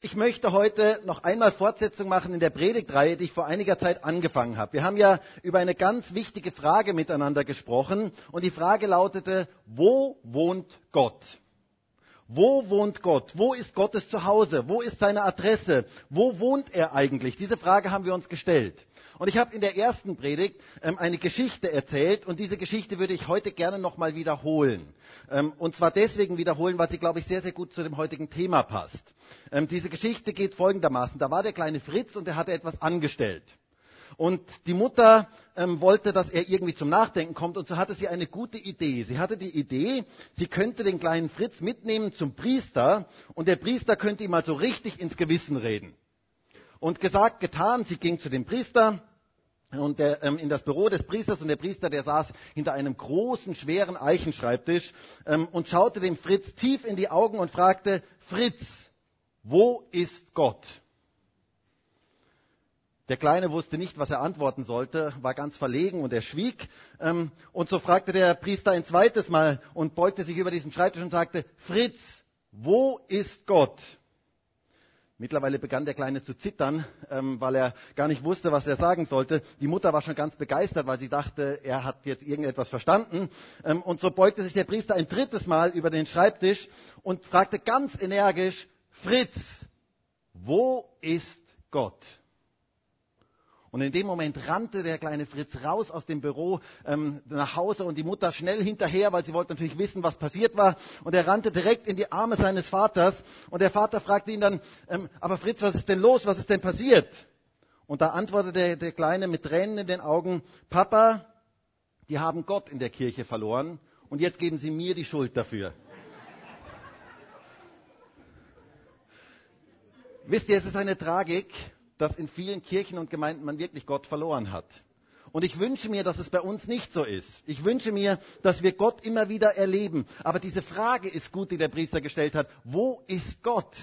Ich möchte heute noch einmal Fortsetzung machen in der Predigtreihe, die ich vor einiger Zeit angefangen habe. Wir haben ja über eine ganz wichtige Frage miteinander gesprochen und die Frage lautete, wo wohnt Gott? Wo wohnt Gott? Wo ist Gottes Zuhause? Wo ist seine Adresse? Wo wohnt er eigentlich? Diese Frage haben wir uns gestellt. Und ich habe in der ersten Predigt eine Geschichte erzählt und diese Geschichte würde ich heute gerne nochmal wiederholen. Und zwar deswegen wiederholen, weil sie, glaube ich, sehr, sehr gut zu dem heutigen Thema passt. Diese Geschichte geht folgendermaßen. Da war der kleine Fritz und er hatte etwas angestellt. Und die Mutter wollte, dass er irgendwie zum Nachdenken kommt und so hatte sie eine gute Idee. Sie hatte die Idee, sie könnte den kleinen Fritz mitnehmen zum Priester und der Priester könnte ihm mal so richtig ins Gewissen reden. Und gesagt, getan, sie ging zu dem Priester und in das Büro des Priesters und der Priester, der saß hinter einem großen, schweren Eichenschreibtisch und schaute dem Fritz tief in die Augen und fragte, Fritz, wo ist Gott? Der Kleine wusste nicht, was er antworten sollte, war ganz verlegen und er schwieg. Und so fragte der Priester ein zweites Mal und beugte sich über diesen Schreibtisch und sagte, Fritz, wo ist Gott? Mittlerweile begann der Kleine zu zittern, weil er gar nicht wusste, was er sagen sollte. Die Mutter war schon ganz begeistert, weil sie dachte, er hat jetzt irgendetwas verstanden. Und so beugte sich der Priester ein drittes Mal über den Schreibtisch und fragte ganz energisch, Fritz, wo ist Gott? Und in dem Moment rannte der kleine Fritz raus aus dem Büro nach Hause und die Mutter schnell hinterher, weil sie wollte natürlich wissen, was passiert war. Und er rannte direkt in die Arme seines Vaters und der Vater fragte ihn dann, aber Fritz, was ist denn los, was ist denn passiert? Und da antwortete der Kleine mit Tränen in den Augen, Papa, die haben Gott in der Kirche verloren und jetzt geben sie mir die Schuld dafür. Wisst ihr, es ist eine Tragik, dass in vielen Kirchen und Gemeinden man wirklich Gott verloren hat. Und ich wünsche mir, dass es bei uns nicht so ist. Ich wünsche mir, dass wir Gott immer wieder erleben. Aber diese Frage ist gut, die der Priester gestellt hat. Wo ist Gott?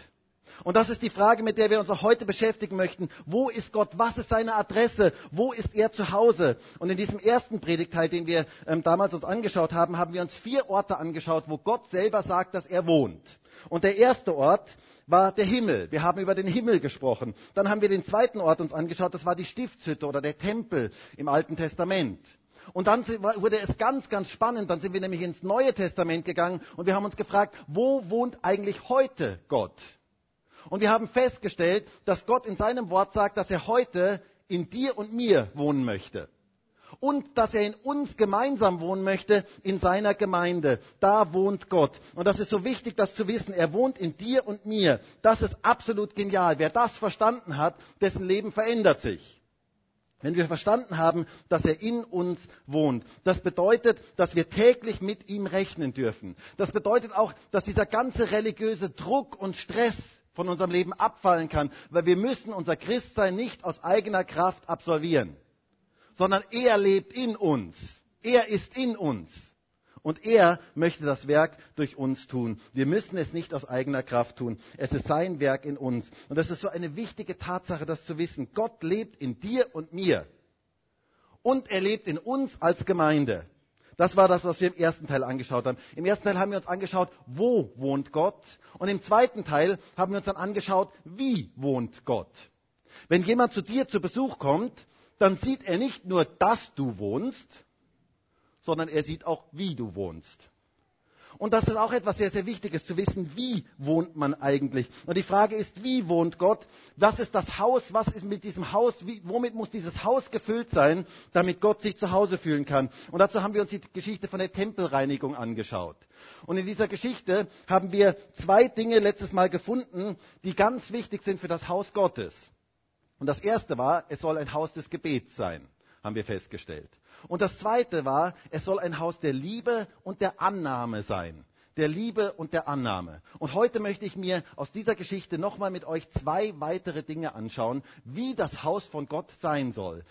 Und das ist die Frage, mit der wir uns auch heute beschäftigen möchten. Wo ist Gott? Was ist seine Adresse? Wo ist er zu Hause? Und in diesem ersten Predigtteil, den wir damals uns angeschaut haben, haben wir uns 4 Orte angeschaut, wo Gott selber sagt, dass er wohnt. Und der erste Ort war der Himmel. Wir haben über den Himmel gesprochen. Dann haben wir den zweiten Ort uns angeschaut. Das war die Stiftshütte oder der Tempel im Alten Testament. Und dann wurde es ganz, ganz spannend. Dann sind wir nämlich ins Neue Testament gegangen und wir haben uns gefragt, wo wohnt eigentlich heute Gott? Und wir haben festgestellt, dass Gott in seinem Wort sagt, dass er heute in dir und mir wohnen möchte. Und dass er in uns gemeinsam wohnen möchte, in seiner Gemeinde. Da wohnt Gott. Und das ist so wichtig, das zu wissen. Er wohnt in dir und mir. Das ist absolut genial. Wer das verstanden hat, dessen Leben verändert sich. Wenn wir verstanden haben, dass er in uns wohnt. Das bedeutet, dass wir täglich mit ihm rechnen dürfen. Das bedeutet auch, dass dieser ganze religiöse Druck und Stress von unserem Leben abfallen kann. Weil wir müssen unser Christsein nicht aus eigener Kraft absolvieren. Sondern er lebt in uns. Er ist in uns. Und er möchte das Werk durch uns tun. Wir müssen es nicht aus eigener Kraft tun. Es ist sein Werk in uns. Und das ist so eine wichtige Tatsache, das zu wissen. Gott lebt in dir und mir. Und er lebt in uns als Gemeinde. Das war das, was wir im ersten Teil angeschaut haben. Im ersten Teil haben wir uns angeschaut, wo wohnt Gott? Und im zweiten Teil haben wir uns dann angeschaut, wie wohnt Gott? Wenn jemand zu dir zu Besuch kommt, dann sieht er nicht nur, dass du wohnst, sondern er sieht auch, wie du wohnst. Und das ist auch etwas sehr, sehr Wichtiges, zu wissen, wie wohnt man eigentlich. Und die Frage ist, wie wohnt Gott? Was ist das Haus? Was ist mit diesem Haus? Womit muss dieses Haus gefüllt sein, damit Gott sich zu Hause fühlen kann? Und dazu haben wir uns die Geschichte von der Tempelreinigung angeschaut. Und in dieser Geschichte haben wir 2 Dinge letztes Mal gefunden, die ganz wichtig sind für das Haus Gottes. Und das erste war, es soll ein Haus des Gebets sein, haben wir festgestellt. Und das zweite war, es soll ein Haus der Liebe und der Annahme sein. Der Liebe und der Annahme. Und heute möchte ich mir aus dieser Geschichte nochmal mit euch 2 weitere Dinge anschauen, wie das Haus von Gott sein soll.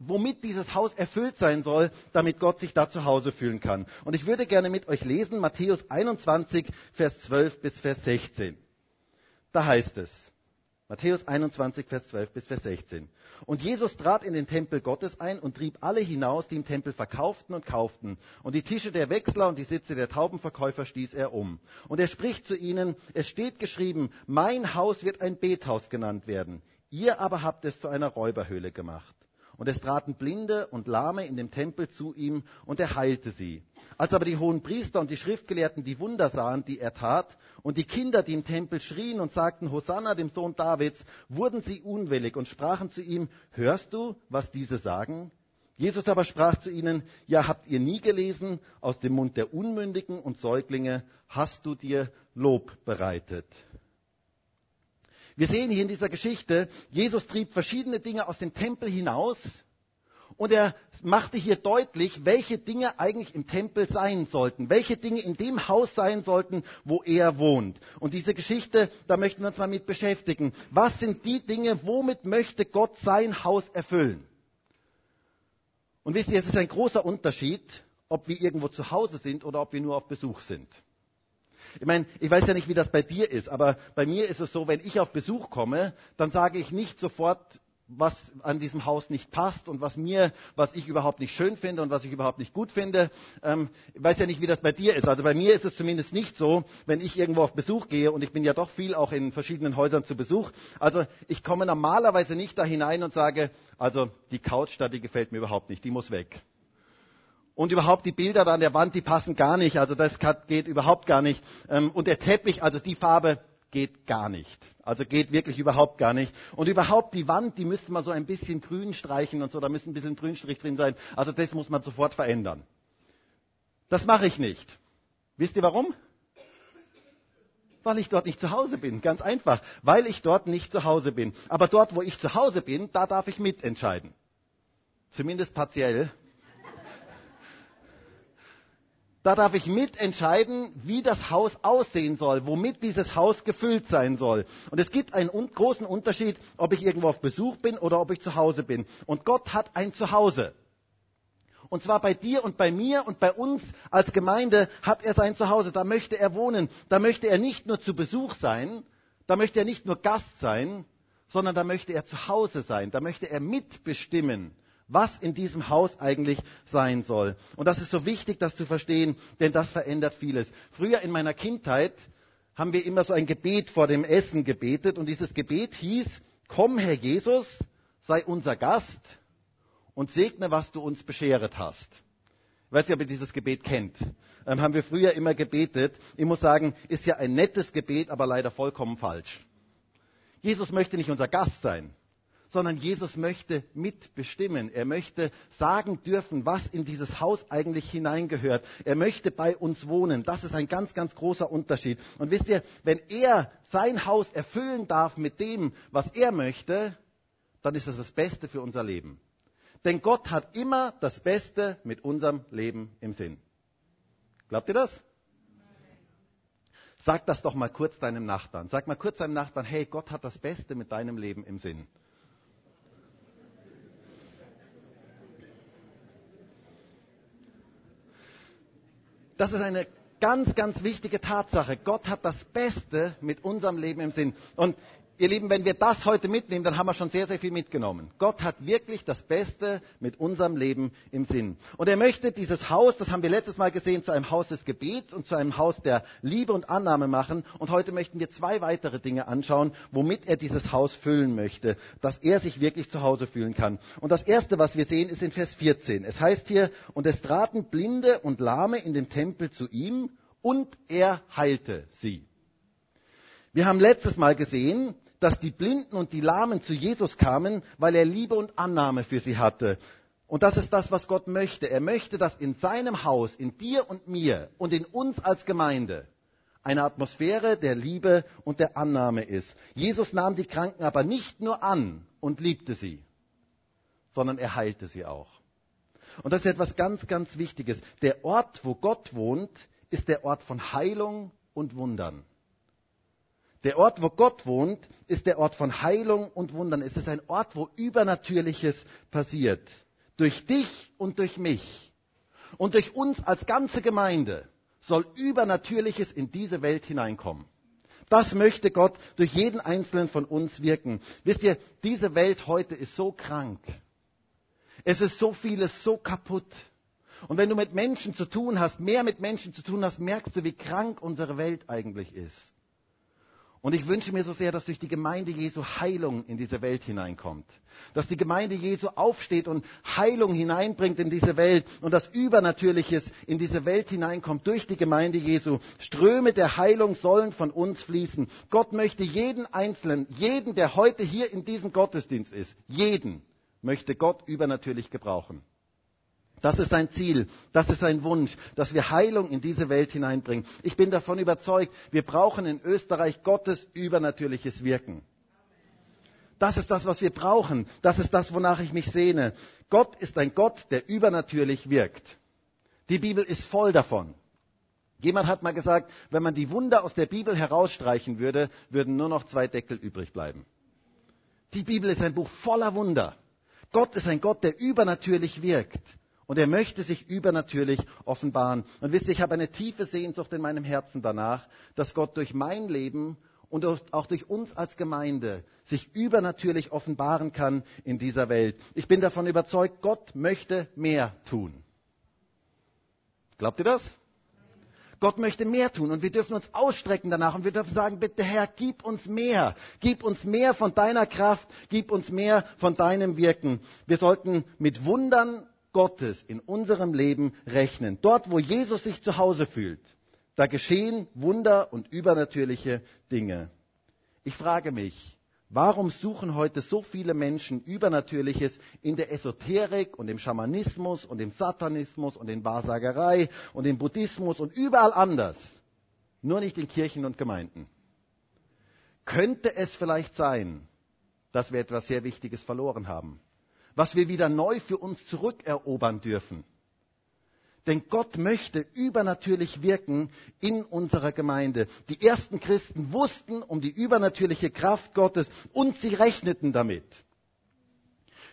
Womit dieses Haus erfüllt sein soll, damit Gott sich da zu Hause fühlen kann. Und ich würde gerne mit euch lesen, Matthäus 21, Vers 12 bis Vers 16. Da heißt es, Matthäus 21, Vers 12 bis Vers 16. Und Jesus trat in den Tempel Gottes ein und trieb alle hinaus, die im Tempel verkauften und kauften. Und die Tische der Wechsler und die Sitze der Taubenverkäufer stieß er um. Und er spricht zu ihnen, es steht geschrieben, mein Haus wird ein Bethaus genannt werden. Ihr aber habt es zu einer Räuberhöhle gemacht. Und es traten Blinde und Lahme in dem Tempel zu ihm, und er heilte sie. Als aber die hohen Priester und die Schriftgelehrten die Wunder sahen, die er tat, und die Kinder, die im Tempel schrien und sagten, Hosanna, dem Sohn Davids, wurden sie unwillig und sprachen zu ihm, hörst du, was diese sagen? Jesus aber sprach zu ihnen, ja, habt ihr nie gelesen, aus dem Mund der Unmündigen und Säuglinge hast du dir Lob bereitet. Wir sehen hier in dieser Geschichte, Jesus trieb verschiedene Dinge aus dem Tempel hinaus und er machte hier deutlich, welche Dinge eigentlich im Tempel sein sollten, welche Dinge in dem Haus sein sollten, wo er wohnt. Und diese Geschichte, da möchten wir uns mal mit beschäftigen. Was sind die Dinge, womit möchte Gott sein Haus erfüllen? Und wisst ihr, es ist ein großer Unterschied, ob wir irgendwo zu Hause sind oder ob wir nur auf Besuch sind. Ich meine, ich weiß ja nicht, wie das bei dir ist, aber bei mir ist es so, wenn ich auf Besuch komme, dann sage ich nicht sofort, was an diesem Haus nicht passt und was ich überhaupt nicht schön finde und was ich überhaupt nicht gut finde. Ich weiß ja nicht, wie das bei dir ist. Also bei mir ist es zumindest nicht so, wenn ich irgendwo auf Besuch gehe, und ich bin ja doch viel auch in verschiedenen Häusern zu Besuch. Also ich komme normalerweise nicht da hinein und sage, also die Couch da, die gefällt mir überhaupt nicht, die muss weg. Und überhaupt die Bilder da an der Wand, die passen gar nicht. Also das geht überhaupt gar nicht. Und der Teppich, also die Farbe geht gar nicht. Also geht wirklich überhaupt gar nicht. Und überhaupt die Wand, die müsste man so ein bisschen grün streichen und so. Da müsste ein bisschen Grünstrich drin sein. Also das muss man sofort verändern. Das mache ich nicht. Wisst ihr warum? Weil ich dort nicht zu Hause bin. Ganz einfach. Weil ich dort nicht zu Hause bin. Aber dort, wo ich zu Hause bin, da darf ich mitentscheiden. Zumindest partiell. Da darf ich mitentscheiden, wie das Haus aussehen soll, womit dieses Haus gefüllt sein soll. Und es gibt einen großen Unterschied, ob ich irgendwo auf Besuch bin oder ob ich zu Hause bin. Und Gott hat ein Zuhause. Und zwar bei dir und bei mir und bei uns als Gemeinde hat er sein Zuhause. Da möchte er wohnen. Da möchte er nicht nur zu Besuch sein, da möchte er nicht nur Gast sein, sondern da möchte er zu Hause sein. Da möchte er mitbestimmen, was in diesem Haus eigentlich sein soll. Und das ist so wichtig, das zu verstehen, denn das verändert vieles. Früher in meiner Kindheit haben wir immer so ein Gebet vor dem Essen gebetet. Und dieses Gebet hieß, komm Herr Jesus, sei unser Gast und segne, was du uns bescheret hast. Ich weiß nicht, ob ihr dieses Gebet kennt. Haben wir früher immer gebetet. Ich muss sagen, ist ja ein nettes Gebet, aber leider vollkommen falsch. Jesus möchte nicht unser Gast sein, sondern Jesus möchte mitbestimmen. Er möchte sagen dürfen, was in dieses Haus eigentlich hineingehört. Er möchte bei uns wohnen. Das ist ein ganz, ganz großer Unterschied. Und wisst ihr, wenn er sein Haus erfüllen darf mit dem, was er möchte, dann ist das das Beste für unser Leben. Denn Gott hat immer das Beste mit unserem Leben im Sinn. Glaubt ihr das? Sag das doch mal kurz deinem Nachbarn. Sag mal kurz deinem Nachbarn, hey, Gott hat das Beste mit deinem Leben im Sinn. Das ist eine ganz, ganz wichtige Tatsache. Gott hat das Beste mit unserem Leben im Sinn. Und ihr Lieben, wenn wir das heute mitnehmen, dann haben wir schon sehr, sehr viel mitgenommen. Gott hat wirklich das Beste mit unserem Leben im Sinn. Und er möchte dieses Haus, das haben wir letztes Mal gesehen, zu einem Haus des Gebets und zu einem Haus der Liebe und Annahme machen. Und heute möchten wir 2 weitere Dinge anschauen, womit er dieses Haus füllen möchte, dass er sich wirklich zu Hause fühlen kann. Und das Erste, was wir sehen, ist in Vers 14. Es heißt hier, und es traten Blinde und Lahme in den Tempel zu ihm, und er heilte sie. Wir haben letztes Mal gesehen, dass die Blinden und die Lahmen zu Jesus kamen, weil er Liebe und Annahme für sie hatte. Und das ist das, was Gott möchte. Er möchte, dass in seinem Haus, in dir und mir und in uns als Gemeinde eine Atmosphäre der Liebe und der Annahme ist. Jesus nahm die Kranken aber nicht nur an und liebte sie, sondern er heilte sie auch. Und das ist etwas ganz, ganz Wichtiges. Der Ort, wo Gott wohnt, ist der Ort von Heilung und Wundern. Der Ort, wo Gott wohnt, ist der Ort von Heilung und Wundern. Es ist ein Ort, wo Übernatürliches passiert. Durch dich und durch mich und durch uns als ganze Gemeinde soll Übernatürliches in diese Welt hineinkommen. Das möchte Gott durch jeden Einzelnen von uns wirken. Wisst ihr, diese Welt heute ist so krank. Es ist so vieles so kaputt. Und wenn du mit Menschen zu tun hast, merkst du, wie krank unsere Welt eigentlich ist. Und ich wünsche mir so sehr, dass durch die Gemeinde Jesu Heilung in diese Welt hineinkommt. Dass die Gemeinde Jesu aufsteht und Heilung hineinbringt in diese Welt und dass Übernatürliches in diese Welt hineinkommt durch die Gemeinde Jesu. Ströme der Heilung sollen von uns fließen. Gott möchte jeden Einzelnen, jeden, der heute hier in diesem Gottesdienst ist, jeden möchte Gott übernatürlich gebrauchen. Das ist sein Ziel, das ist sein Wunsch, dass wir Heilung in diese Welt hineinbringen. Ich bin davon überzeugt, wir brauchen in Österreich Gottes übernatürliches Wirken. Das ist das, was wir brauchen. Das ist das, wonach ich mich sehne. Gott ist ein Gott, der übernatürlich wirkt. Die Bibel ist voll davon. Jemand hat mal gesagt, wenn man die Wunder aus der Bibel herausstreichen würde, würden nur noch 2 Deckel übrig bleiben. Die Bibel ist ein Buch voller Wunder. Gott ist ein Gott, der übernatürlich wirkt. Und er möchte sich übernatürlich offenbaren. Und wisst ihr, ich habe eine tiefe Sehnsucht in meinem Herzen danach, dass Gott durch mein Leben und auch durch uns als Gemeinde sich übernatürlich offenbaren kann in dieser Welt. Ich bin davon überzeugt, Gott möchte mehr tun. Glaubt ihr das? Gott möchte mehr tun und wir dürfen uns ausstrecken danach und wir dürfen sagen, bitte Herr, gib uns mehr von deiner Kraft, gib uns mehr von deinem Wirken. Wir sollten mit Wundern Gottes in unserem Leben rechnen. Dort, wo Jesus sich zu Hause fühlt, da geschehen Wunder und übernatürliche Dinge. Ich frage mich, warum suchen heute so viele Menschen Übernatürliches in der Esoterik und im Schamanismus und im Satanismus und in Wahrsagerei und im Buddhismus und überall anders? Nur nicht in Kirchen und Gemeinden. Könnte es vielleicht sein, dass wir etwas sehr Wichtiges verloren haben? Was wir wieder neu für uns zurückerobern dürfen. Denn Gott möchte übernatürlich wirken in unserer Gemeinde. Die ersten Christen wussten um die übernatürliche Kraft Gottes und sie rechneten damit.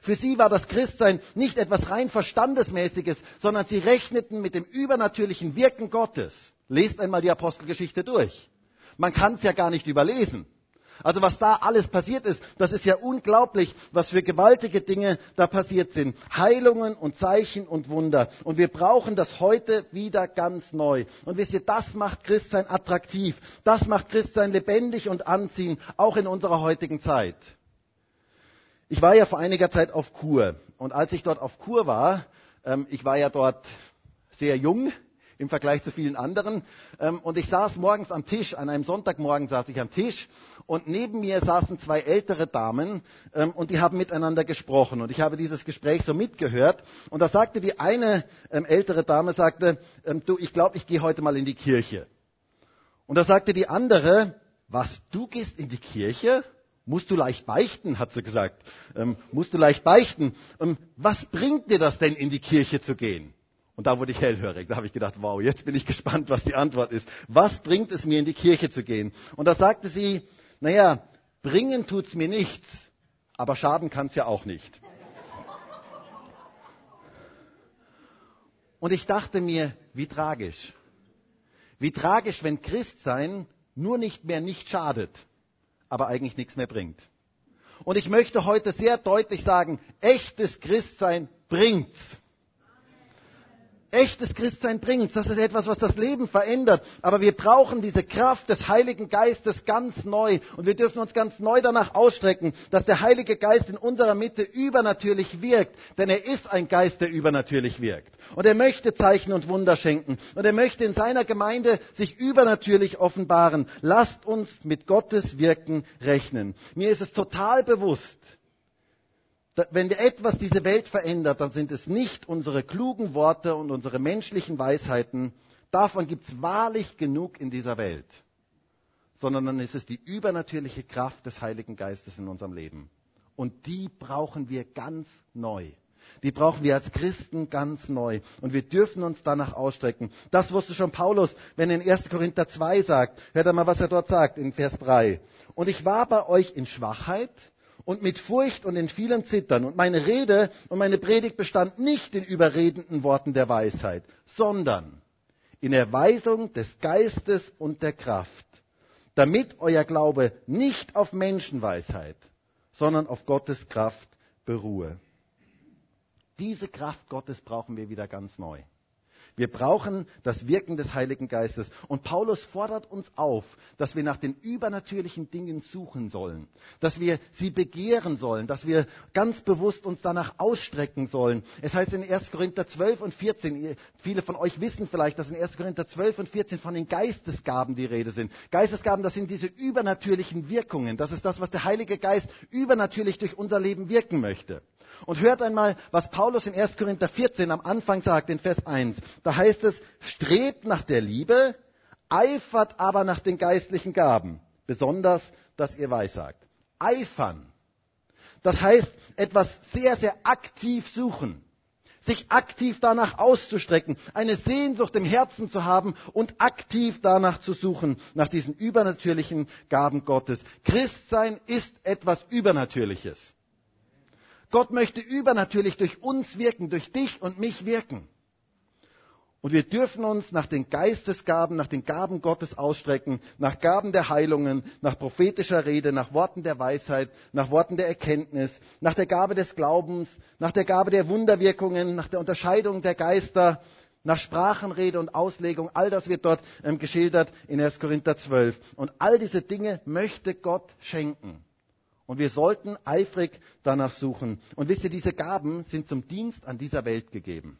Für sie war das Christsein nicht etwas rein Verstandesmäßiges, sondern sie rechneten mit dem übernatürlichen Wirken Gottes. Lest einmal die Apostelgeschichte durch. Man kann es ja gar nicht überlesen. Also was da alles passiert ist, das ist ja unglaublich, was für gewaltige Dinge da passiert sind. Heilungen und Zeichen und Wunder. Und wir brauchen das heute wieder ganz neu. Und wisst ihr, das macht Christsein attraktiv. Das macht Christsein lebendig und anziehend, auch in unserer heutigen Zeit. Ich war ja vor einiger Zeit auf Kur. Und als ich dort auf Kur war, ich war ja dort sehr jung, im Vergleich zu vielen anderen. Und ich saß morgens am Tisch, an einem Sonntagmorgen saß ich am Tisch und neben mir saßen 2 ältere Damen und die haben miteinander gesprochen. Und ich habe dieses Gespräch so mitgehört und da sagte die eine ältere Dame, du, ich glaube, ich gehe heute mal in die Kirche. Und da sagte die andere, was, du gehst in die Kirche? Musst du leicht beichten, hat sie gesagt. Musst du leicht beichten. Was bringt dir das denn, in die Kirche zu gehen? Und da wurde ich hellhörig. Da habe ich gedacht, wow, jetzt bin ich gespannt, was die Antwort ist. Was bringt es mir, in die Kirche zu gehen? Und da sagte sie, naja, bringen tut's mir nichts, aber schaden kann's ja auch nicht. Und ich dachte mir, wie tragisch. Wie tragisch, wenn Christsein nur nicht schadet, aber eigentlich nichts mehr bringt. Und ich möchte heute sehr deutlich sagen, echtes Christsein bringt's. Echtes Christsein bringt. Das ist etwas, was das Leben verändert. Aber wir brauchen diese Kraft des Heiligen Geistes ganz neu. Und wir dürfen uns ganz neu danach ausstrecken, dass der Heilige Geist in unserer Mitte übernatürlich wirkt. Denn er ist ein Geist, der übernatürlich wirkt. Und er möchte Zeichen und Wunder schenken. Und er möchte in seiner Gemeinde sich übernatürlich offenbaren. Lasst uns mit Gottes Wirken rechnen. Mir ist es total bewusst, wenn etwas diese Welt verändert, dann sind es nicht unsere klugen Worte und unsere menschlichen Weisheiten. Davon gibt es wahrlich genug in dieser Welt. Sondern dann ist es die übernatürliche Kraft des Heiligen Geistes in unserem Leben. Und die brauchen wir ganz neu. Die brauchen wir als Christen ganz neu. Und wir dürfen uns danach ausstrecken. Das wusste schon Paulus, wenn er in 1. Korinther 2 sagt. Hört einmal, was er dort sagt in Vers 3. Und ich war bei euch in Schwachheit und mit Furcht und in vielen Zittern. Und meine Rede und meine Predigt bestand nicht in überredenden Worten der Weisheit, sondern in Erweisung des Geistes und der Kraft. damit euer Glaube nicht auf Menschenweisheit, sondern auf Gottes Kraft beruhe. Diese Kraft Gottes brauchen wir wieder ganz neu. Wir brauchen das Wirken des Heiligen Geistes. Und Paulus fordert uns auf, dass wir nach den übernatürlichen Dingen suchen sollen, dass wir sie begehren sollen, dass wir ganz bewusst uns danach ausstrecken sollen. Es heißt in 1. Korinther 12 und 14, viele von euch wissen vielleicht, dass in 1. Korinther 12 und 14 von den Geistesgaben die Rede sind. Geistesgaben, das sind diese übernatürlichen Wirkungen. Das ist das, was der Heilige Geist übernatürlich durch unser Leben wirken möchte. Und hört einmal, was Paulus in 1. Korinther 14 am Anfang sagt, in Vers 1. Da heißt es, strebt nach der Liebe, eifert aber nach den geistlichen Gaben, besonders, dass ihr weissagt. Eifern, das heißt, etwas sehr, sehr aktiv suchen, sich aktiv danach auszustrecken, eine Sehnsucht im Herzen zu haben und aktiv danach zu suchen, nach diesen übernatürlichen Gaben Gottes. Christsein ist etwas Übernatürliches. Gott möchte übernatürlich durch uns wirken, durch dich und mich wirken. Und wir dürfen uns nach den Geistesgaben, nach den Gaben Gottes ausstrecken, nach Gaben der Heilungen, nach prophetischer Rede, nach Worten der Weisheit, nach Worten der Erkenntnis, nach der Gabe des Glaubens, nach der Gabe der Wunderwirkungen, nach der Unterscheidung der Geister, nach Sprachenrede und Auslegung. All das wird dort geschildert in 1. Korinther 12. Und all diese Dinge möchte Gott schenken. Und wir sollten eifrig danach suchen. Und wisst ihr, diese Gaben sind zum Dienst an dieser Welt gegeben.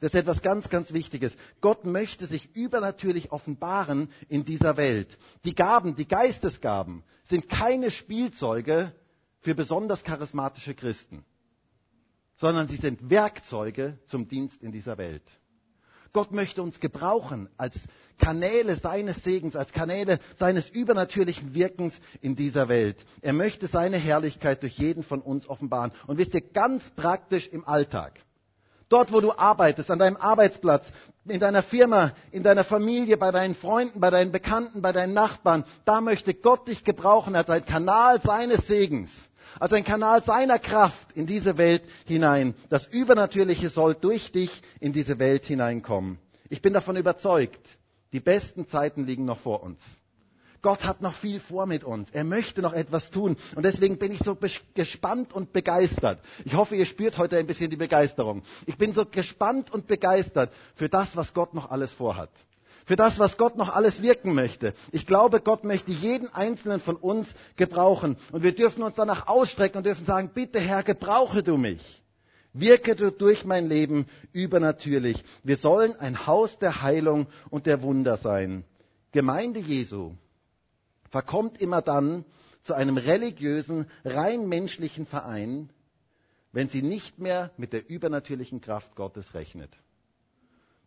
Das ist etwas ganz, ganz Wichtiges. Gott möchte sich übernatürlich offenbaren in dieser Welt. Die Gaben, die Geistesgaben, sind keine Spielzeuge für besonders charismatische Christen, sondern sie sind Werkzeuge zum Dienst in dieser Welt. Gott möchte uns gebrauchen als Kanäle seines Segens, als Kanäle seines übernatürlichen Wirkens in dieser Welt. Er möchte seine Herrlichkeit durch jeden von uns offenbaren. Und wisst ihr, ganz praktisch im Alltag. Dort, wo du arbeitest, an deinem Arbeitsplatz, in deiner Firma, in deiner Familie, bei deinen Freunden, bei deinen Bekannten, bei deinen Nachbarn, da möchte Gott dich gebrauchen als ein Kanal seines Segens, als ein Kanal seiner Kraft in diese Welt hinein. Das Übernatürliche soll durch dich in diese Welt hineinkommen. Ich bin davon überzeugt, die besten Zeiten liegen noch vor uns. Gott hat noch viel vor mit uns. Er möchte noch etwas tun. Und deswegen bin ich so gespannt und begeistert. Ich hoffe, ihr spürt heute ein bisschen die Begeisterung. Ich bin so gespannt und begeistert für das, was Gott noch alles vorhat. Für das, was Gott noch alles wirken möchte. Ich glaube, Gott möchte jeden Einzelnen von uns gebrauchen. Und wir dürfen uns danach ausstrecken und dürfen sagen, bitte Herr, gebrauche du mich. Wirke du durch mein Leben übernatürlich. Wir sollen ein Haus der Heilung und der Wunder sein. Gemeinde Jesu verkommt immer dann zu einem religiösen, rein menschlichen Verein, wenn sie nicht mehr mit der übernatürlichen Kraft Gottes rechnet.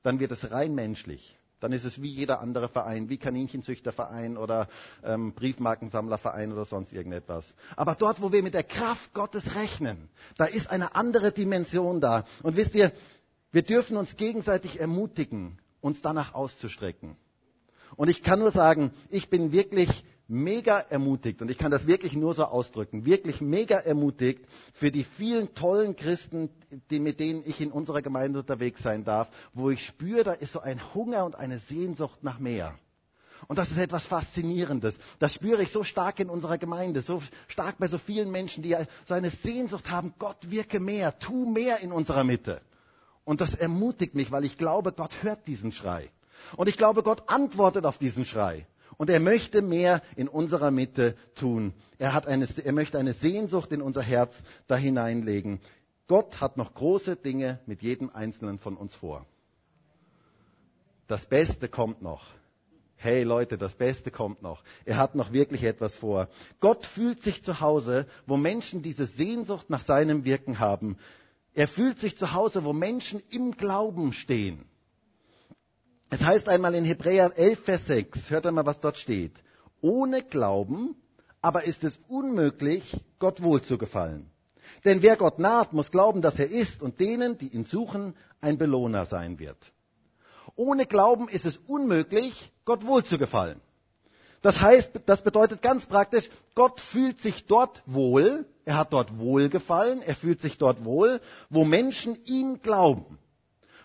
Dann wird es rein menschlich. Dann ist es wie jeder andere Verein, wie Kaninchenzüchterverein oder Briefmarkensammlerverein oder sonst irgendetwas. Aber dort, wo wir mit der Kraft Gottes rechnen, da ist eine andere Dimension da. Und wisst ihr, wir dürfen uns gegenseitig ermutigen, uns danach auszustrecken. Und ich kann nur sagen, ich bin wirklich mega ermutigt, und ich kann das wirklich nur so ausdrücken, wirklich mega ermutigt für die vielen tollen Christen, mit denen ich in unserer Gemeinde unterwegs sein darf, wo ich spüre, da ist so ein Hunger und eine Sehnsucht nach mehr. Und das ist etwas Faszinierendes. Das spüre ich so stark in unserer Gemeinde, so stark bei so vielen Menschen, die so eine Sehnsucht haben, Gott wirke mehr, tu mehr in unserer Mitte. Und das ermutigt mich, weil ich glaube, Gott hört diesen Schrei. Und ich glaube, Gott antwortet auf diesen Schrei. Und er möchte mehr in unserer Mitte tun. Er möchte eine Sehnsucht in unser Herz da hineinlegen. Gott hat noch große Dinge mit jedem Einzelnen von uns vor. Das Beste kommt noch. Hey Leute, das Beste kommt noch. Er hat noch wirklich etwas vor. Gott fühlt sich zu Hause, wo Menschen diese Sehnsucht nach seinem Wirken haben. Er fühlt sich zu Hause, wo Menschen im Glauben stehen. Es heißt einmal in Hebräer 11, Vers 6, hört einmal, was dort steht. Ohne Glauben aber ist es unmöglich, Gott wohlzugefallen. Denn wer Gott naht, muss glauben, dass er ist und denen, die ihn suchen, ein Belohner sein wird. Ohne Glauben ist es unmöglich, Gott wohlzugefallen. Das heißt, das bedeutet ganz praktisch, Gott fühlt sich dort wohl, er hat dort wohlgefallen, er fühlt sich dort wohl, wo Menschen ihm glauben.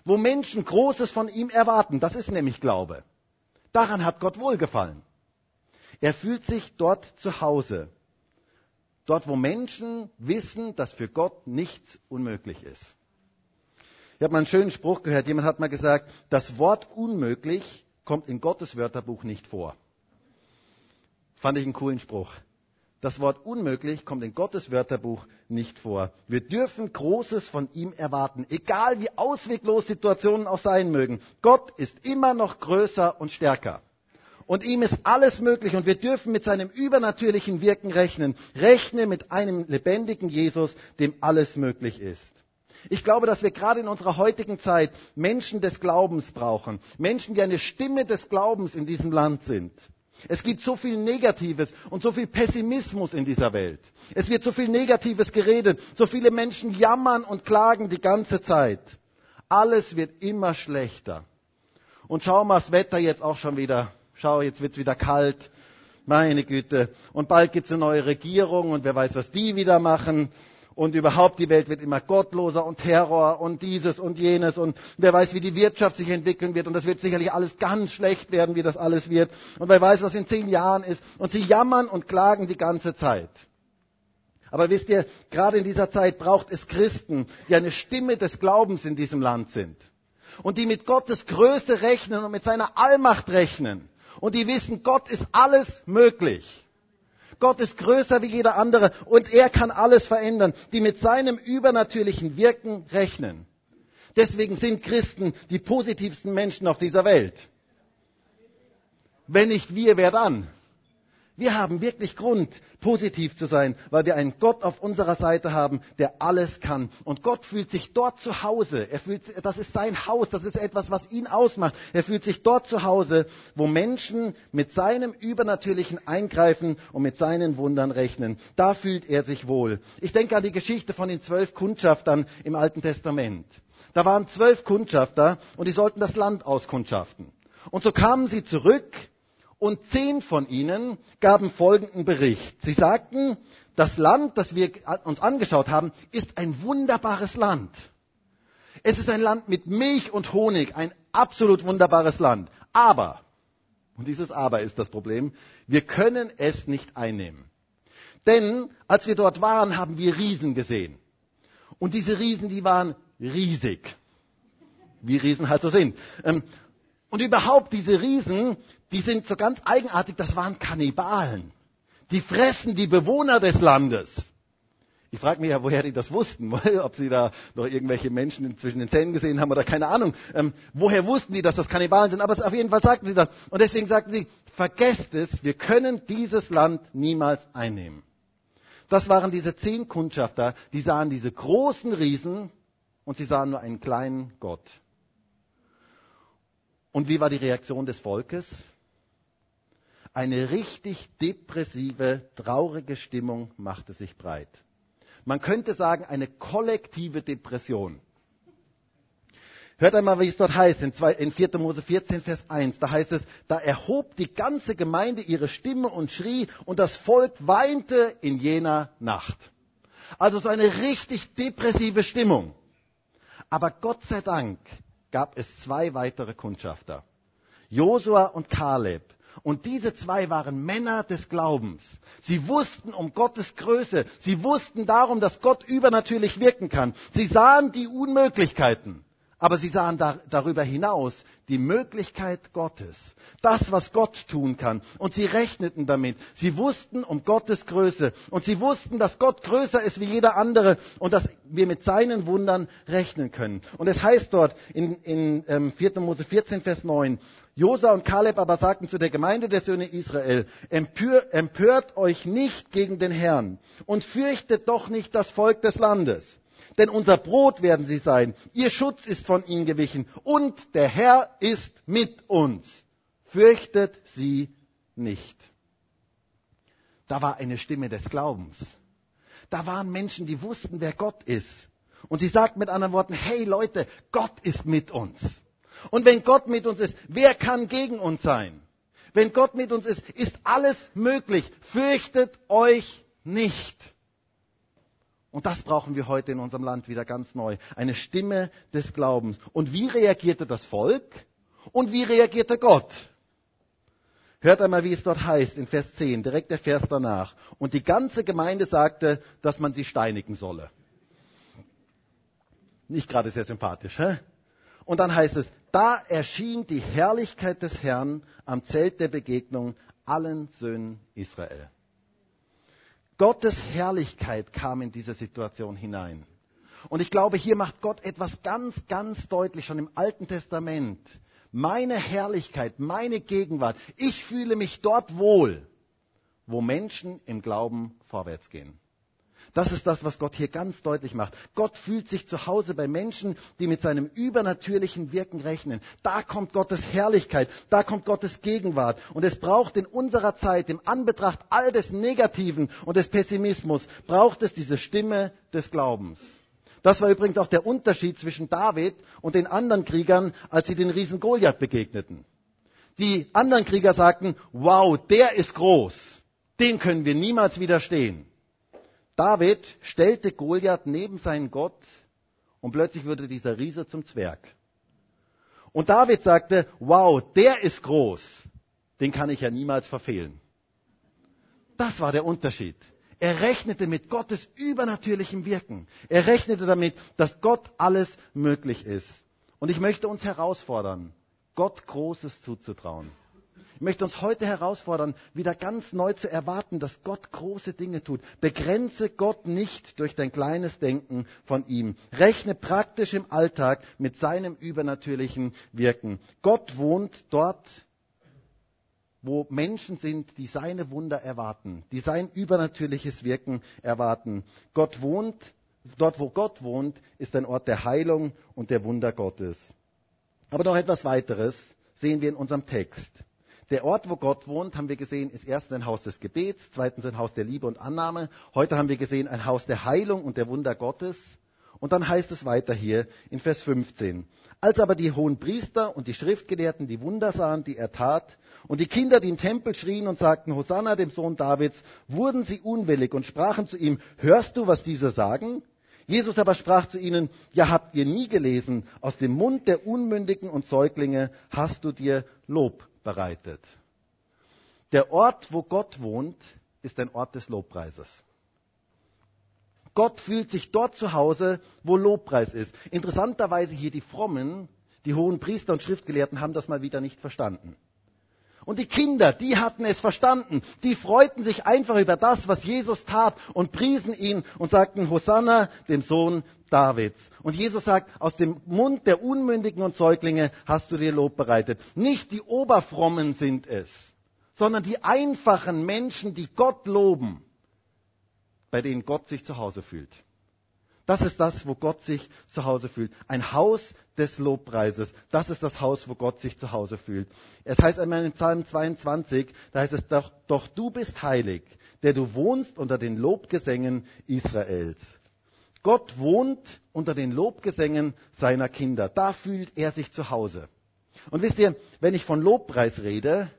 Wo Menschen Großes von ihm erwarten. Das ist nämlich Glaube. Daran hat Gott wohlgefallen. Er fühlt sich dort zu Hause. Dort, wo Menschen wissen, dass für Gott nichts unmöglich ist. Ich habe mal einen schönen Spruch gehört. Jemand hat mal gesagt, das Wort unmöglich kommt in Gottes Wörterbuch nicht vor. Fand ich einen coolen Spruch. Das Wort unmöglich kommt in Gottes Wörterbuch nicht vor. Wir dürfen Großes von ihm erwarten, egal wie ausweglos Situationen auch sein mögen. Gott ist immer noch größer und stärker. Und ihm ist alles möglich und wir dürfen mit seinem übernatürlichen Wirken rechnen. Rechne mit einem lebendigen Jesus, dem alles möglich ist. Ich glaube, dass wir gerade in unserer heutigen Zeit Menschen des Glaubens brauchen. Menschen, die eine Stimme des Glaubens in diesem Land sind. Es gibt so viel Negatives und so viel Pessimismus in dieser Welt. Es wird so viel Negatives geredet. So viele Menschen jammern und klagen die ganze Zeit. Alles wird immer schlechter. Und schau mal, das Wetter jetzt auch schon wieder. Schau, jetzt wird's wieder kalt. Meine Güte. Und bald gibt's eine neue Regierung und wer weiß, was die wieder machen. Und überhaupt, die Welt wird immer gottloser und Terror und dieses und jenes. Und wer weiß, wie die Wirtschaft sich entwickeln wird. Und das wird sicherlich alles ganz schlecht werden, wie das alles wird. Und wer weiß, was in 10 Jahren ist. Und sie jammern und klagen die ganze Zeit. Aber wisst ihr, gerade in dieser Zeit braucht es Christen, die eine Stimme des Glaubens in diesem Land sind. Und die mit Gottes Größe rechnen und mit seiner Allmacht rechnen. Und die wissen, Gott ist alles möglich. Gott ist größer wie jeder andere und er kann alles verändern, die mit seinem übernatürlichen Wirken rechnen. Deswegen sind Christen die positivsten Menschen auf dieser Welt. Wenn nicht wir, wer dann? Wir haben wirklich Grund, positiv zu sein, weil wir einen Gott auf unserer Seite haben, der alles kann. Und Gott fühlt sich dort zu Hause. Das ist sein Haus, das ist etwas, was ihn ausmacht. Er fühlt sich dort zu Hause, wo Menschen mit seinem übernatürlichen Eingreifen und mit seinen Wundern rechnen. Da fühlt er sich wohl. Ich denke an die Geschichte von den 12 Kundschaftern im Alten Testament. Da waren 12 Kundschafter und die sollten das Land auskundschaften. Und so kamen sie zurück. Und 10 von ihnen gaben folgenden Bericht. Sie sagten, das Land, das wir uns angeschaut haben, ist ein wunderbares Land. Es ist ein Land mit Milch und Honig, ein absolut wunderbares Land. Aber, und dieses Aber ist das Problem, wir können es nicht einnehmen. Denn als wir dort waren, haben wir Riesen gesehen. Und diese Riesen, die waren riesig. Wie Riesen halt so sind. Und überhaupt diese Riesen, die sind so ganz eigenartig, das waren Kannibalen. Die fressen die Bewohner des Landes. Ich frage mich ja, woher die das wussten. Ob sie da noch irgendwelche Menschen zwischen den Zähnen gesehen haben oder keine Ahnung. Woher wussten die, dass das Kannibalen sind? Aber auf jeden Fall sagten sie das. Und deswegen sagten sie, vergesst es, wir können dieses Land niemals einnehmen. Das waren diese 10 Kundschafter, die sahen diese großen Riesen und sie sahen nur einen kleinen Gott. Und wie war die Reaktion des Volkes? Eine richtig depressive, traurige Stimmung machte sich breit. Man könnte sagen, eine kollektive Depression. Hört einmal, wie es dort heißt, in 4. Mose 14, Vers 1. Da heißt es, da erhob die ganze Gemeinde ihre Stimme und schrie, und das Volk weinte in jener Nacht. Also so eine richtig depressive Stimmung. Aber Gott sei Dank gab es 2 weitere Kundschafter, Josua und Kaleb. Und diese 2 waren Männer des Glaubens. Sie wussten um Gottes Größe. Sie wussten darum, dass Gott übernatürlich wirken kann. Sie sahen die Unmöglichkeiten, aber sie sahen darüber hinaus die Möglichkeit Gottes. Das, was Gott tun kann. Und sie rechneten damit. Sie wussten um Gottes Größe. Und sie wussten, dass Gott größer ist wie jeder andere und dass wir mit seinen Wundern rechnen können. Und es heißt dort in 4. Mose 14, Vers 9, Josua und Kaleb aber sagten zu der Gemeinde der Söhne Israel, empört euch nicht gegen den Herrn und fürchtet doch nicht das Volk des Landes. Denn unser Brot werden sie sein, ihr Schutz ist von ihnen gewichen und der Herr ist mit uns. Fürchtet sie nicht. Da war eine Stimme des Glaubens. Da waren Menschen, die wussten, wer Gott ist. Und sie sagten mit anderen Worten, hey Leute, Gott ist mit uns. Und wenn Gott mit uns ist, wer kann gegen uns sein? Wenn Gott mit uns ist, ist alles möglich. Fürchtet euch nicht. Und das brauchen wir heute in unserem Land wieder ganz neu. Eine Stimme des Glaubens. Und wie reagierte das Volk? Und wie reagierte Gott? Hört einmal, wie es dort heißt, in Vers 10, direkt der Vers danach. Und die ganze Gemeinde sagte, dass man sie steinigen solle. Nicht gerade sehr sympathisch, hä? Und dann heißt es, da erschien die Herrlichkeit des Herrn am Zelt der Begegnung allen Söhnen Israel. Gottes Herrlichkeit kam in diese Situation hinein. Und ich glaube, hier macht Gott etwas ganz, ganz deutlich, schon im Alten Testament. Meine Herrlichkeit, meine Gegenwart, ich fühle mich dort wohl, wo Menschen im Glauben vorwärts gehen. Das ist das, was Gott hier ganz deutlich macht. Gott fühlt sich zu Hause bei Menschen, die mit seinem übernatürlichen Wirken rechnen. Da kommt Gottes Herrlichkeit, da kommt Gottes Gegenwart. Und es braucht in unserer Zeit, im Anbetracht all des Negativen und des Pessimismus, braucht es diese Stimme des Glaubens. Das war übrigens auch der Unterschied zwischen David und den anderen Kriegern, als sie den Riesen Goliath begegneten. Die anderen Krieger sagten, wow, der ist groß, den können wir niemals widerstehen. David stellte Goliath neben seinen Gott und plötzlich wurde dieser Riese zum Zwerg. Und David sagte, wow, der ist groß, den kann ich ja niemals verfehlen. Das war der Unterschied. Er rechnete mit Gottes übernatürlichem Wirken. Er rechnete damit, dass Gott alles möglich ist. Und ich möchte uns herausfordern, Gott Großes zuzutrauen. Ich möchte uns heute herausfordern, wieder ganz neu zu erwarten, dass Gott große Dinge tut. Begrenze Gott nicht durch dein kleines Denken von ihm. Rechne praktisch im Alltag mit seinem übernatürlichen Wirken. Gott wohnt dort, wo Menschen sind, die seine Wunder erwarten, die sein übernatürliches Wirken erwarten. Gott wohnt, dort wo Gott wohnt, ist ein Ort der Heilung und der Wunder Gottes. Aber noch etwas weiteres sehen wir in unserem Text. Der Ort, wo Gott wohnt, haben wir gesehen, ist erstens ein Haus des Gebets, zweitens ein Haus der Liebe und Annahme. Heute haben wir gesehen, ein Haus der Heilung und der Wunder Gottes. Und dann heißt es weiter hier in Vers 15. Als aber die hohen Priester und die Schriftgelehrten die Wunder sahen, die er tat, und die Kinder, die im Tempel schrien und sagten, Hosanna dem Sohn Davids, wurden sie unwillig und sprachen zu ihm, hörst du, was diese sagen? Jesus aber sprach zu ihnen, ja, habt ihr nie gelesen, aus dem Mund der Unmündigen und Säuglinge hast du dir Lob bereitet. Der Ort, wo Gott wohnt, ist ein Ort des Lobpreises. Gott fühlt sich dort zu Hause, wo Lobpreis ist. Interessanterweise hier die Frommen, die hohen Priester und Schriftgelehrten haben das mal wieder nicht verstanden. Und die Kinder, die hatten es verstanden. Die freuten sich einfach über das, was Jesus tat und priesen ihn und sagten, Hosanna, dem Sohn Davids. Und Jesus sagt, aus dem Mund der Unmündigen und Säuglinge hast du dir Lob bereitet. Nicht die Oberfrommen sind es, sondern die einfachen Menschen, die Gott loben, bei denen Gott sich zu Hause fühlt. Das ist das, wo Gott sich zu Hause fühlt. Ein Haus des Lobpreises. Das ist das Haus, wo Gott sich zu Hause fühlt. Es heißt einmal in Psalm 22, da heißt es, doch du bist heilig, der du wohnst unter den Lobgesängen Israels. Gott wohnt unter den Lobgesängen seiner Kinder. Da fühlt er sich zu Hause. Und wisst ihr, wenn ich von Lobpreis rede,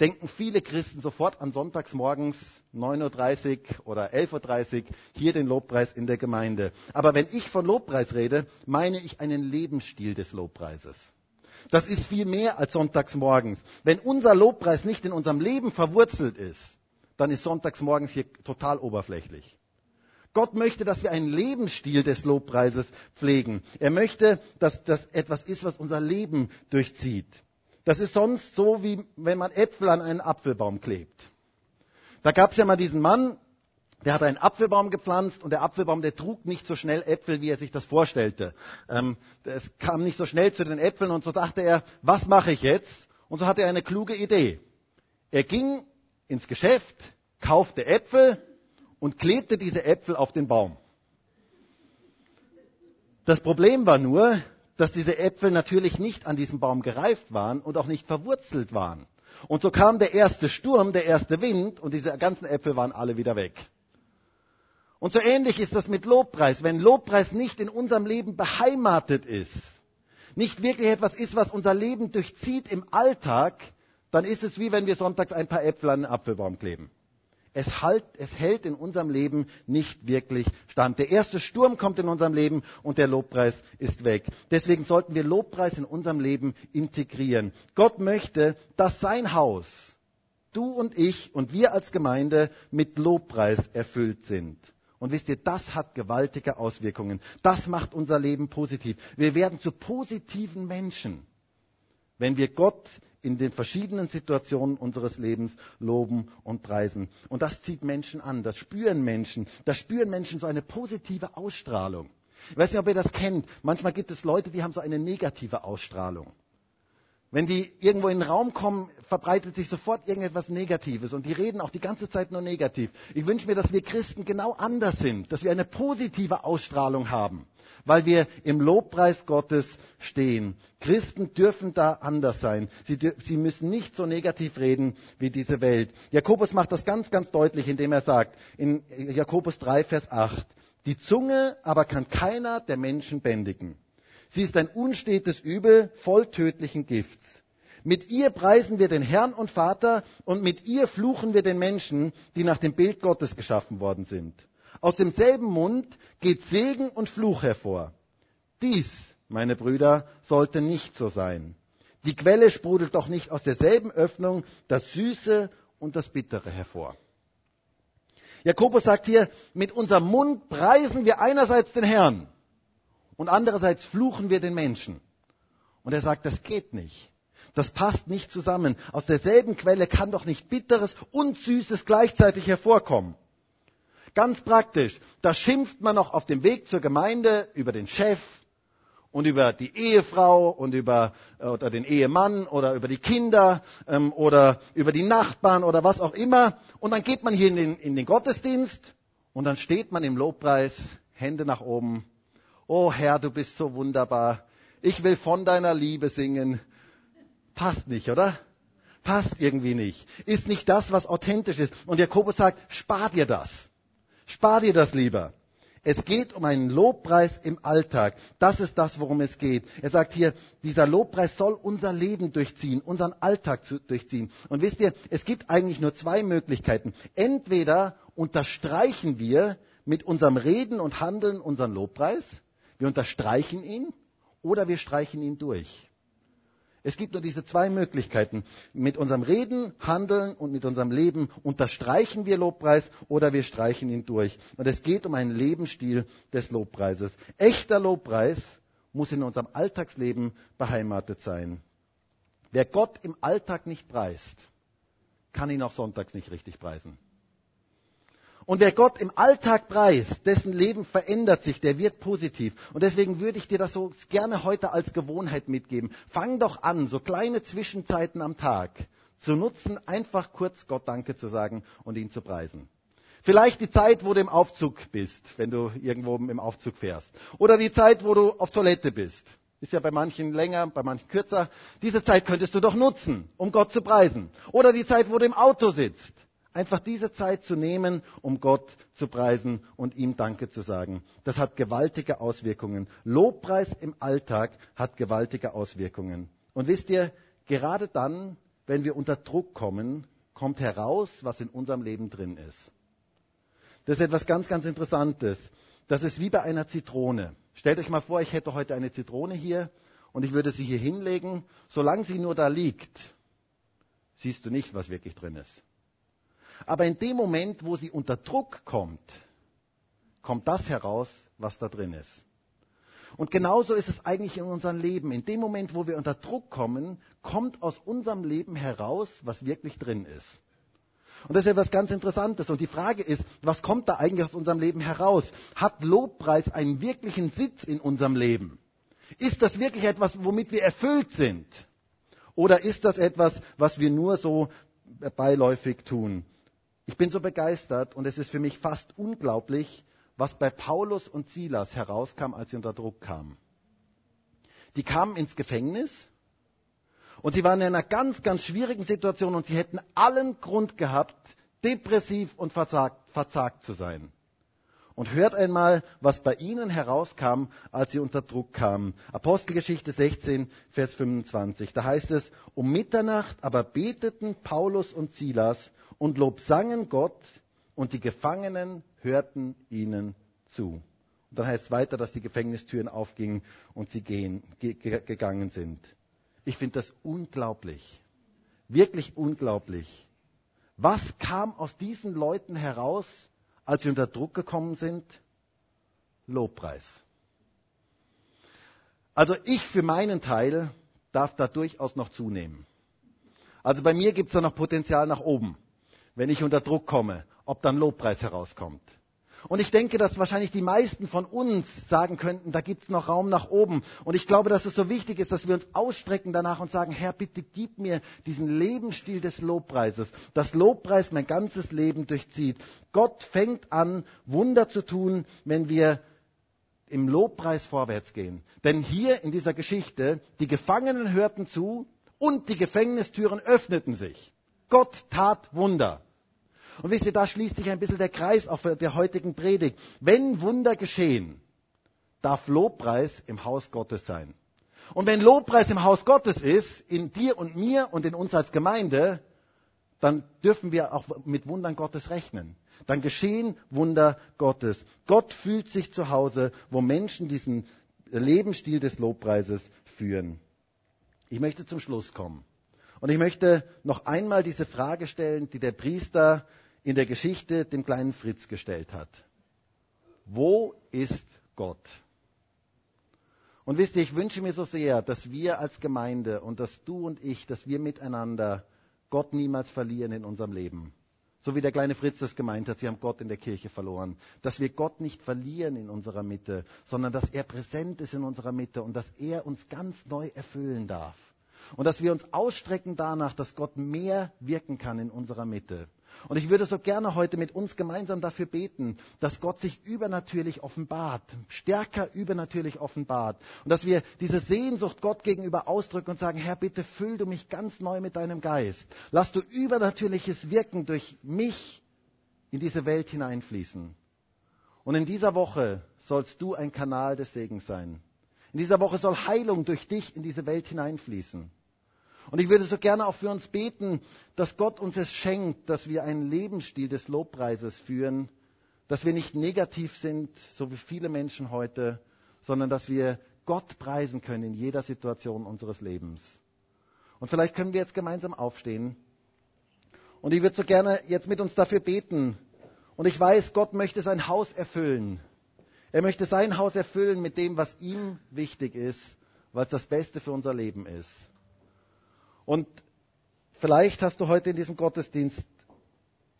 denken viele Christen sofort an sonntagsmorgens 9.30 Uhr oder 11.30 Uhr hier den Lobpreis in der Gemeinde. Aber wenn ich von Lobpreis rede, meine ich einen Lebensstil des Lobpreises. Das ist viel mehr als sonntagsmorgens. Wenn unser Lobpreis nicht in unserem Leben verwurzelt ist, dann ist sonntagsmorgens hier total oberflächlich. Gott möchte, dass wir einen Lebensstil des Lobpreises pflegen. Er möchte, dass das etwas ist, was unser Leben durchzieht. Das ist sonst so, wie wenn man Äpfel an einen Apfelbaum klebt. Da gab es ja mal diesen Mann, der hat einen Apfelbaum gepflanzt und der Apfelbaum, der trug nicht so schnell Äpfel, wie er sich das vorstellte. Es kam nicht so schnell zu den Äpfeln und so dachte er, was mache ich jetzt? Und so hatte er eine kluge Idee. Er ging ins Geschäft, kaufte Äpfel und klebte diese Äpfel auf den Baum. Das Problem war nur, dass diese Äpfel natürlich nicht an diesem Baum gereift waren und auch nicht verwurzelt waren. Und so kam der erste Sturm, der erste Wind und diese ganzen Äpfel waren alle wieder weg. Und so ähnlich ist das mit Lobpreis. Wenn Lobpreis nicht in unserem Leben beheimatet ist, nicht wirklich etwas ist, was unser Leben durchzieht im Alltag, dann ist es wie wenn wir sonntags ein paar Äpfel an einen Apfelbaum kleben. Es hält in unserem Leben nicht wirklich stand. Der erste Sturm kommt in unserem Leben und der Lobpreis ist weg. Deswegen sollten wir Lobpreis in unserem Leben integrieren. Gott möchte, dass sein Haus, du und ich und wir als Gemeinde mit Lobpreis erfüllt sind. Und wisst ihr, das hat gewaltige Auswirkungen. Das macht unser Leben positiv. Wir werden zu positiven Menschen, wenn wir Gott in den verschiedenen Situationen unseres Lebens loben und preisen. Und das zieht Menschen an, das spüren Menschen. Da spüren Menschen so eine positive Ausstrahlung. Ich weiß nicht, ob ihr das kennt. Manchmal gibt es Leute, die haben so eine negative Ausstrahlung. Wenn die irgendwo in den Raum kommen, verbreitet sich sofort irgendetwas Negatives. Und die reden auch die ganze Zeit nur negativ. Ich wünsche mir, dass wir Christen genau anders sind. Dass wir eine positive Ausstrahlung haben. Weil wir im Lobpreis Gottes stehen. Christen dürfen da anders sein. Sie müssen nicht so negativ reden wie diese Welt. Jakobus macht das ganz, ganz deutlich, indem er sagt, in Jakobus 3, Vers 8, die Zunge aber kann keiner der Menschen bändigen. Sie ist ein unstetes Übel, voll tödlichen Gifts. Mit ihr preisen wir den Herrn und Vater und mit ihr fluchen wir den Menschen, die nach dem Bild Gottes geschaffen worden sind. Aus demselben Mund geht Segen und Fluch hervor. Dies, meine Brüder, sollte nicht so sein. Die Quelle sprudelt doch nicht aus derselben Öffnung das Süße und das Bittere hervor. Jakobus sagt hier, mit unserem Mund preisen wir einerseits den Herrn. Und andererseits fluchen wir den Menschen. Und er sagt, das geht nicht. Das passt nicht zusammen. Aus derselben Quelle kann doch nicht Bitteres und Süßes gleichzeitig hervorkommen. Ganz praktisch, da schimpft man noch auf dem Weg zur Gemeinde über den Chef und über die Ehefrau und oder den Ehemann oder über die Kinder oder über die Nachbarn oder was auch immer. Und dann geht man hier in den Gottesdienst und dann steht man im Lobpreis, Hände nach oben. Oh Herr, du bist so wunderbar. Ich will von deiner Liebe singen. Passt nicht, oder? Passt irgendwie nicht. Ist nicht das, was authentisch ist. Und Jakobus sagt, spar dir das. Spar dir das lieber. Es geht um einen Lobpreis im Alltag. Das ist das, worum es geht. Er sagt hier, dieser Lobpreis soll unser Leben durchziehen, unseren Alltag durchziehen. Und wisst ihr, es gibt eigentlich nur zwei Möglichkeiten. Entweder unterstreichen wir mit unserem Reden und Handeln unseren Lobpreis. Wir unterstreichen ihn oder wir streichen ihn durch. Es gibt nur diese zwei Möglichkeiten. Mit unserem Reden, Handeln und mit unserem Leben unterstreichen wir Lobpreis oder wir streichen ihn durch. Und es geht um einen Lebensstil des Lobpreises. Echter Lobpreis muss in unserem Alltagsleben beheimatet sein. Wer Gott im Alltag nicht preist, kann ihn auch sonntags nicht richtig preisen. Und wer Gott im Alltag preist, dessen Leben verändert sich, der wird positiv. Und deswegen würde ich dir das so gerne heute als Gewohnheit mitgeben. Fang doch an, so kleine Zwischenzeiten am Tag zu nutzen, einfach kurz Gott Danke zu sagen und ihn zu preisen. Vielleicht die Zeit, wo du im Aufzug bist, wenn du irgendwo im Aufzug fährst. Oder die Zeit, wo du auf Toilette bist. Ist ja bei manchen länger, bei manchen kürzer. Diese Zeit könntest du doch nutzen, um Gott zu preisen. Oder die Zeit, wo du im Auto sitzt. Einfach diese Zeit zu nehmen, um Gott zu preisen und ihm Danke zu sagen. Das hat gewaltige Auswirkungen. Lobpreis im Alltag hat gewaltige Auswirkungen. Und wisst ihr, gerade dann, wenn wir unter Druck kommen, kommt heraus, was in unserem Leben drin ist. Das ist etwas ganz, ganz Interessantes. Das ist wie bei einer Zitrone. Stellt euch mal vor, ich hätte heute eine Zitrone hier und ich würde sie hier hinlegen. Solange sie nur da liegt, siehst du nicht, was wirklich drin ist. Aber in dem Moment, wo sie unter Druck kommt, kommt das heraus, was da drin ist. Und genauso ist es eigentlich in unserem Leben. In dem Moment, wo wir unter Druck kommen, kommt aus unserem Leben heraus, was wirklich drin ist. Und das ist etwas ganz Interessantes. Und die Frage ist, was kommt da eigentlich aus unserem Leben heraus? Hat Lobpreis einen wirklichen Sitz in unserem Leben? Ist das wirklich etwas, womit wir erfüllt sind? Oder ist das etwas, was wir nur so beiläufig tun? Ich bin so begeistert und es ist für mich fast unglaublich, was bei Paulus und Silas herauskam, als sie unter Druck kamen. Die kamen ins Gefängnis und sie waren in einer ganz, ganz schwierigen Situation und sie hätten allen Grund gehabt, depressiv und verzagt zu sein. Und hört einmal, was bei ihnen herauskam, als sie unter Druck kamen. Apostelgeschichte 16, Vers 25. Da heißt es, um Mitternacht aber beteten Paulus und Silas und lobsangen Gott und die Gefangenen hörten ihnen zu. Und dann heißt es weiter, dass die Gefängnistüren aufgingen und sie gegangen sind. Ich finde das unglaublich. Wirklich unglaublich. Was kam aus diesen Leuten heraus, als sie unter Druck gekommen sind? Lobpreis. Also ich für meinen Teil darf da durchaus noch zunehmen. Also bei mir gibt es da noch Potenzial nach oben, wenn ich unter Druck komme, ob dann Lobpreis herauskommt. Und ich denke, dass wahrscheinlich die meisten von uns sagen könnten, da gibt es noch Raum nach oben. Und ich glaube, dass es so wichtig ist, dass wir uns ausstrecken danach und sagen, Herr, bitte gib mir diesen Lebensstil des Lobpreises, dass Lobpreis mein ganzes Leben durchzieht. Gott fängt an, Wunder zu tun, wenn wir im Lobpreis vorwärts gehen. Denn hier in dieser Geschichte, die Gefangenen hörten zu und die Gefängnistüren öffneten sich. Gott tat Wunder. Und wisst ihr, da schließt sich ein bisschen der Kreis auch der heutigen Predigt. Wenn Wunder geschehen, darf Lobpreis im Haus Gottes sein. Und wenn Lobpreis im Haus Gottes ist, in dir und mir und in uns als Gemeinde, dann dürfen wir auch mit Wundern Gottes rechnen. Dann geschehen Wunder Gottes. Gott fühlt sich zu Hause, wo Menschen diesen Lebensstil des Lobpreises führen. Ich möchte zum Schluss kommen. Und ich möchte noch einmal diese Frage stellen, die der Priester in der Geschichte dem kleinen Fritz gestellt hat. Wo ist Gott? Und wisst ihr, ich wünsche mir so sehr, dass wir als Gemeinde und dass du und ich, dass wir miteinander Gott niemals verlieren in unserem Leben. So wie der kleine Fritz das gemeint hat, sie haben Gott in der Kirche verloren. Dass wir Gott nicht verlieren in unserer Mitte, sondern dass er präsent ist in unserer Mitte und dass er uns ganz neu erfüllen darf. Und dass wir uns ausstrecken danach, dass Gott mehr wirken kann in unserer Mitte. Und ich würde so gerne heute mit uns gemeinsam dafür beten, dass Gott sich übernatürlich offenbart, stärker übernatürlich offenbart. Und dass wir diese Sehnsucht Gott gegenüber ausdrücken und sagen, Herr, bitte füll du mich ganz neu mit deinem Geist. Lass du übernatürliches Wirken durch mich in diese Welt hineinfließen. Und in dieser Woche sollst du ein Kanal des Segens sein. In dieser Woche soll Heilung durch dich in diese Welt hineinfließen. Und ich würde so gerne auch für uns beten, dass Gott uns es schenkt, dass wir einen Lebensstil des Lobpreises führen, dass wir nicht negativ sind, so wie viele Menschen heute, sondern dass wir Gott preisen können in jeder Situation unseres Lebens. Und vielleicht können wir jetzt gemeinsam aufstehen. Und ich würde so gerne jetzt mit uns dafür beten. Und ich weiß, Gott möchte sein Haus erfüllen. Er möchte sein Haus erfüllen mit dem, was ihm wichtig ist, weil es das Beste für unser Leben ist. Und vielleicht hast du heute in diesem Gottesdienst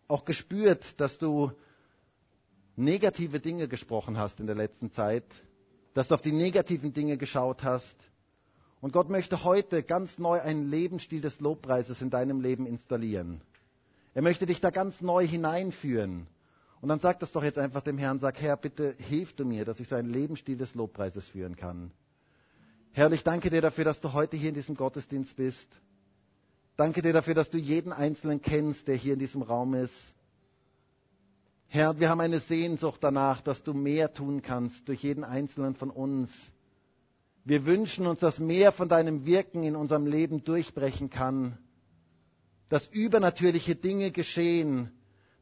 auch gespürt, dass du negative Dinge gesprochen hast in der letzten Zeit, dass du auf die negativen Dinge geschaut hast. Und Gott möchte heute ganz neu einen Lebensstil des Lobpreises in deinem Leben installieren. Er möchte dich da ganz neu hineinführen. Und dann sag das doch jetzt einfach dem Herrn, sag, Herr, bitte hilf du mir, dass ich so einen Lebensstil des Lobpreises führen kann. Herr, und ich danke dir dafür, dass du heute hier in diesem Gottesdienst bist. Danke dir dafür, dass du jeden Einzelnen kennst, der hier in diesem Raum ist. Herr, wir haben eine Sehnsucht danach, dass du mehr tun kannst durch jeden Einzelnen von uns. Wir wünschen uns, dass mehr von deinem Wirken in unserem Leben durchbrechen kann. Dass übernatürliche Dinge geschehen.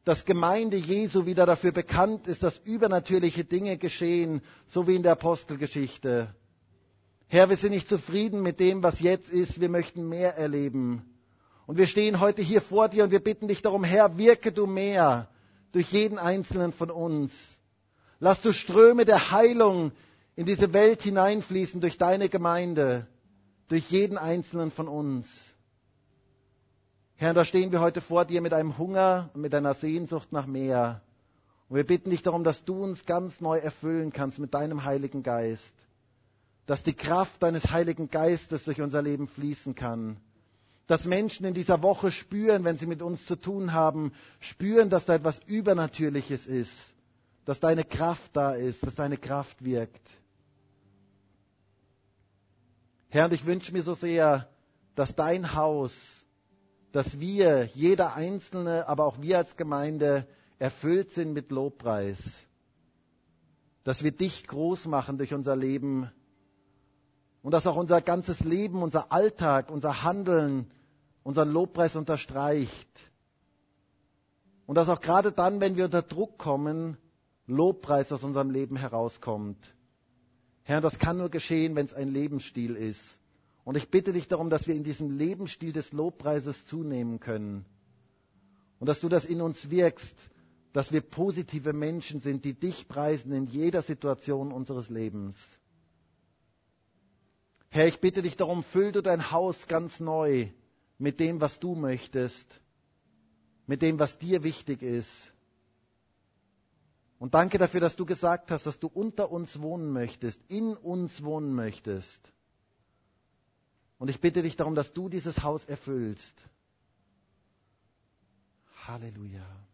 Dass Gemeinde Jesu wieder dafür bekannt ist, dass übernatürliche Dinge geschehen, so wie in der Apostelgeschichte. Herr, wir sind nicht zufrieden mit dem, was jetzt ist. Wir möchten mehr erleben. Und wir stehen heute hier vor dir und wir bitten dich darum, Herr, wirke du mehr durch jeden Einzelnen von uns. Lass du Ströme der Heilung in diese Welt hineinfließen, durch deine Gemeinde, durch jeden Einzelnen von uns. Herr, da stehen wir heute vor dir mit einem Hunger und mit einer Sehnsucht nach mehr. Und wir bitten dich darum, dass du uns ganz neu erfüllen kannst mit deinem Heiligen Geist. Dass die Kraft deines Heiligen Geistes durch unser Leben fließen kann. Dass Menschen in dieser Woche spüren, wenn sie mit uns zu tun haben, spüren, dass da etwas Übernatürliches ist. Dass deine Kraft da ist, dass deine Kraft wirkt. Herr, und ich wünsche mir so sehr, dass dein Haus, dass wir, jeder Einzelne, aber auch wir als Gemeinde, erfüllt sind mit Lobpreis. Dass wir dich groß machen durch unser Leben und dass auch unser ganzes Leben, unser Alltag, unser Handeln, unseren Lobpreis unterstreicht. Und dass auch gerade dann, wenn wir unter Druck kommen, Lobpreis aus unserem Leben herauskommt. Herr, das kann nur geschehen, wenn es ein Lebensstil ist. Und ich bitte dich darum, dass wir in diesem Lebensstil des Lobpreises zunehmen können. Und dass du das in uns wirkst, dass wir positive Menschen sind, die dich preisen in jeder Situation unseres Lebens. Herr, ich bitte dich darum, füll du dein Haus ganz neu mit dem, was du möchtest, mit dem, was dir wichtig ist. Und danke dafür, dass du gesagt hast, dass du unter uns wohnen möchtest, in uns wohnen möchtest. Und ich bitte dich darum, dass du dieses Haus erfüllst. Halleluja.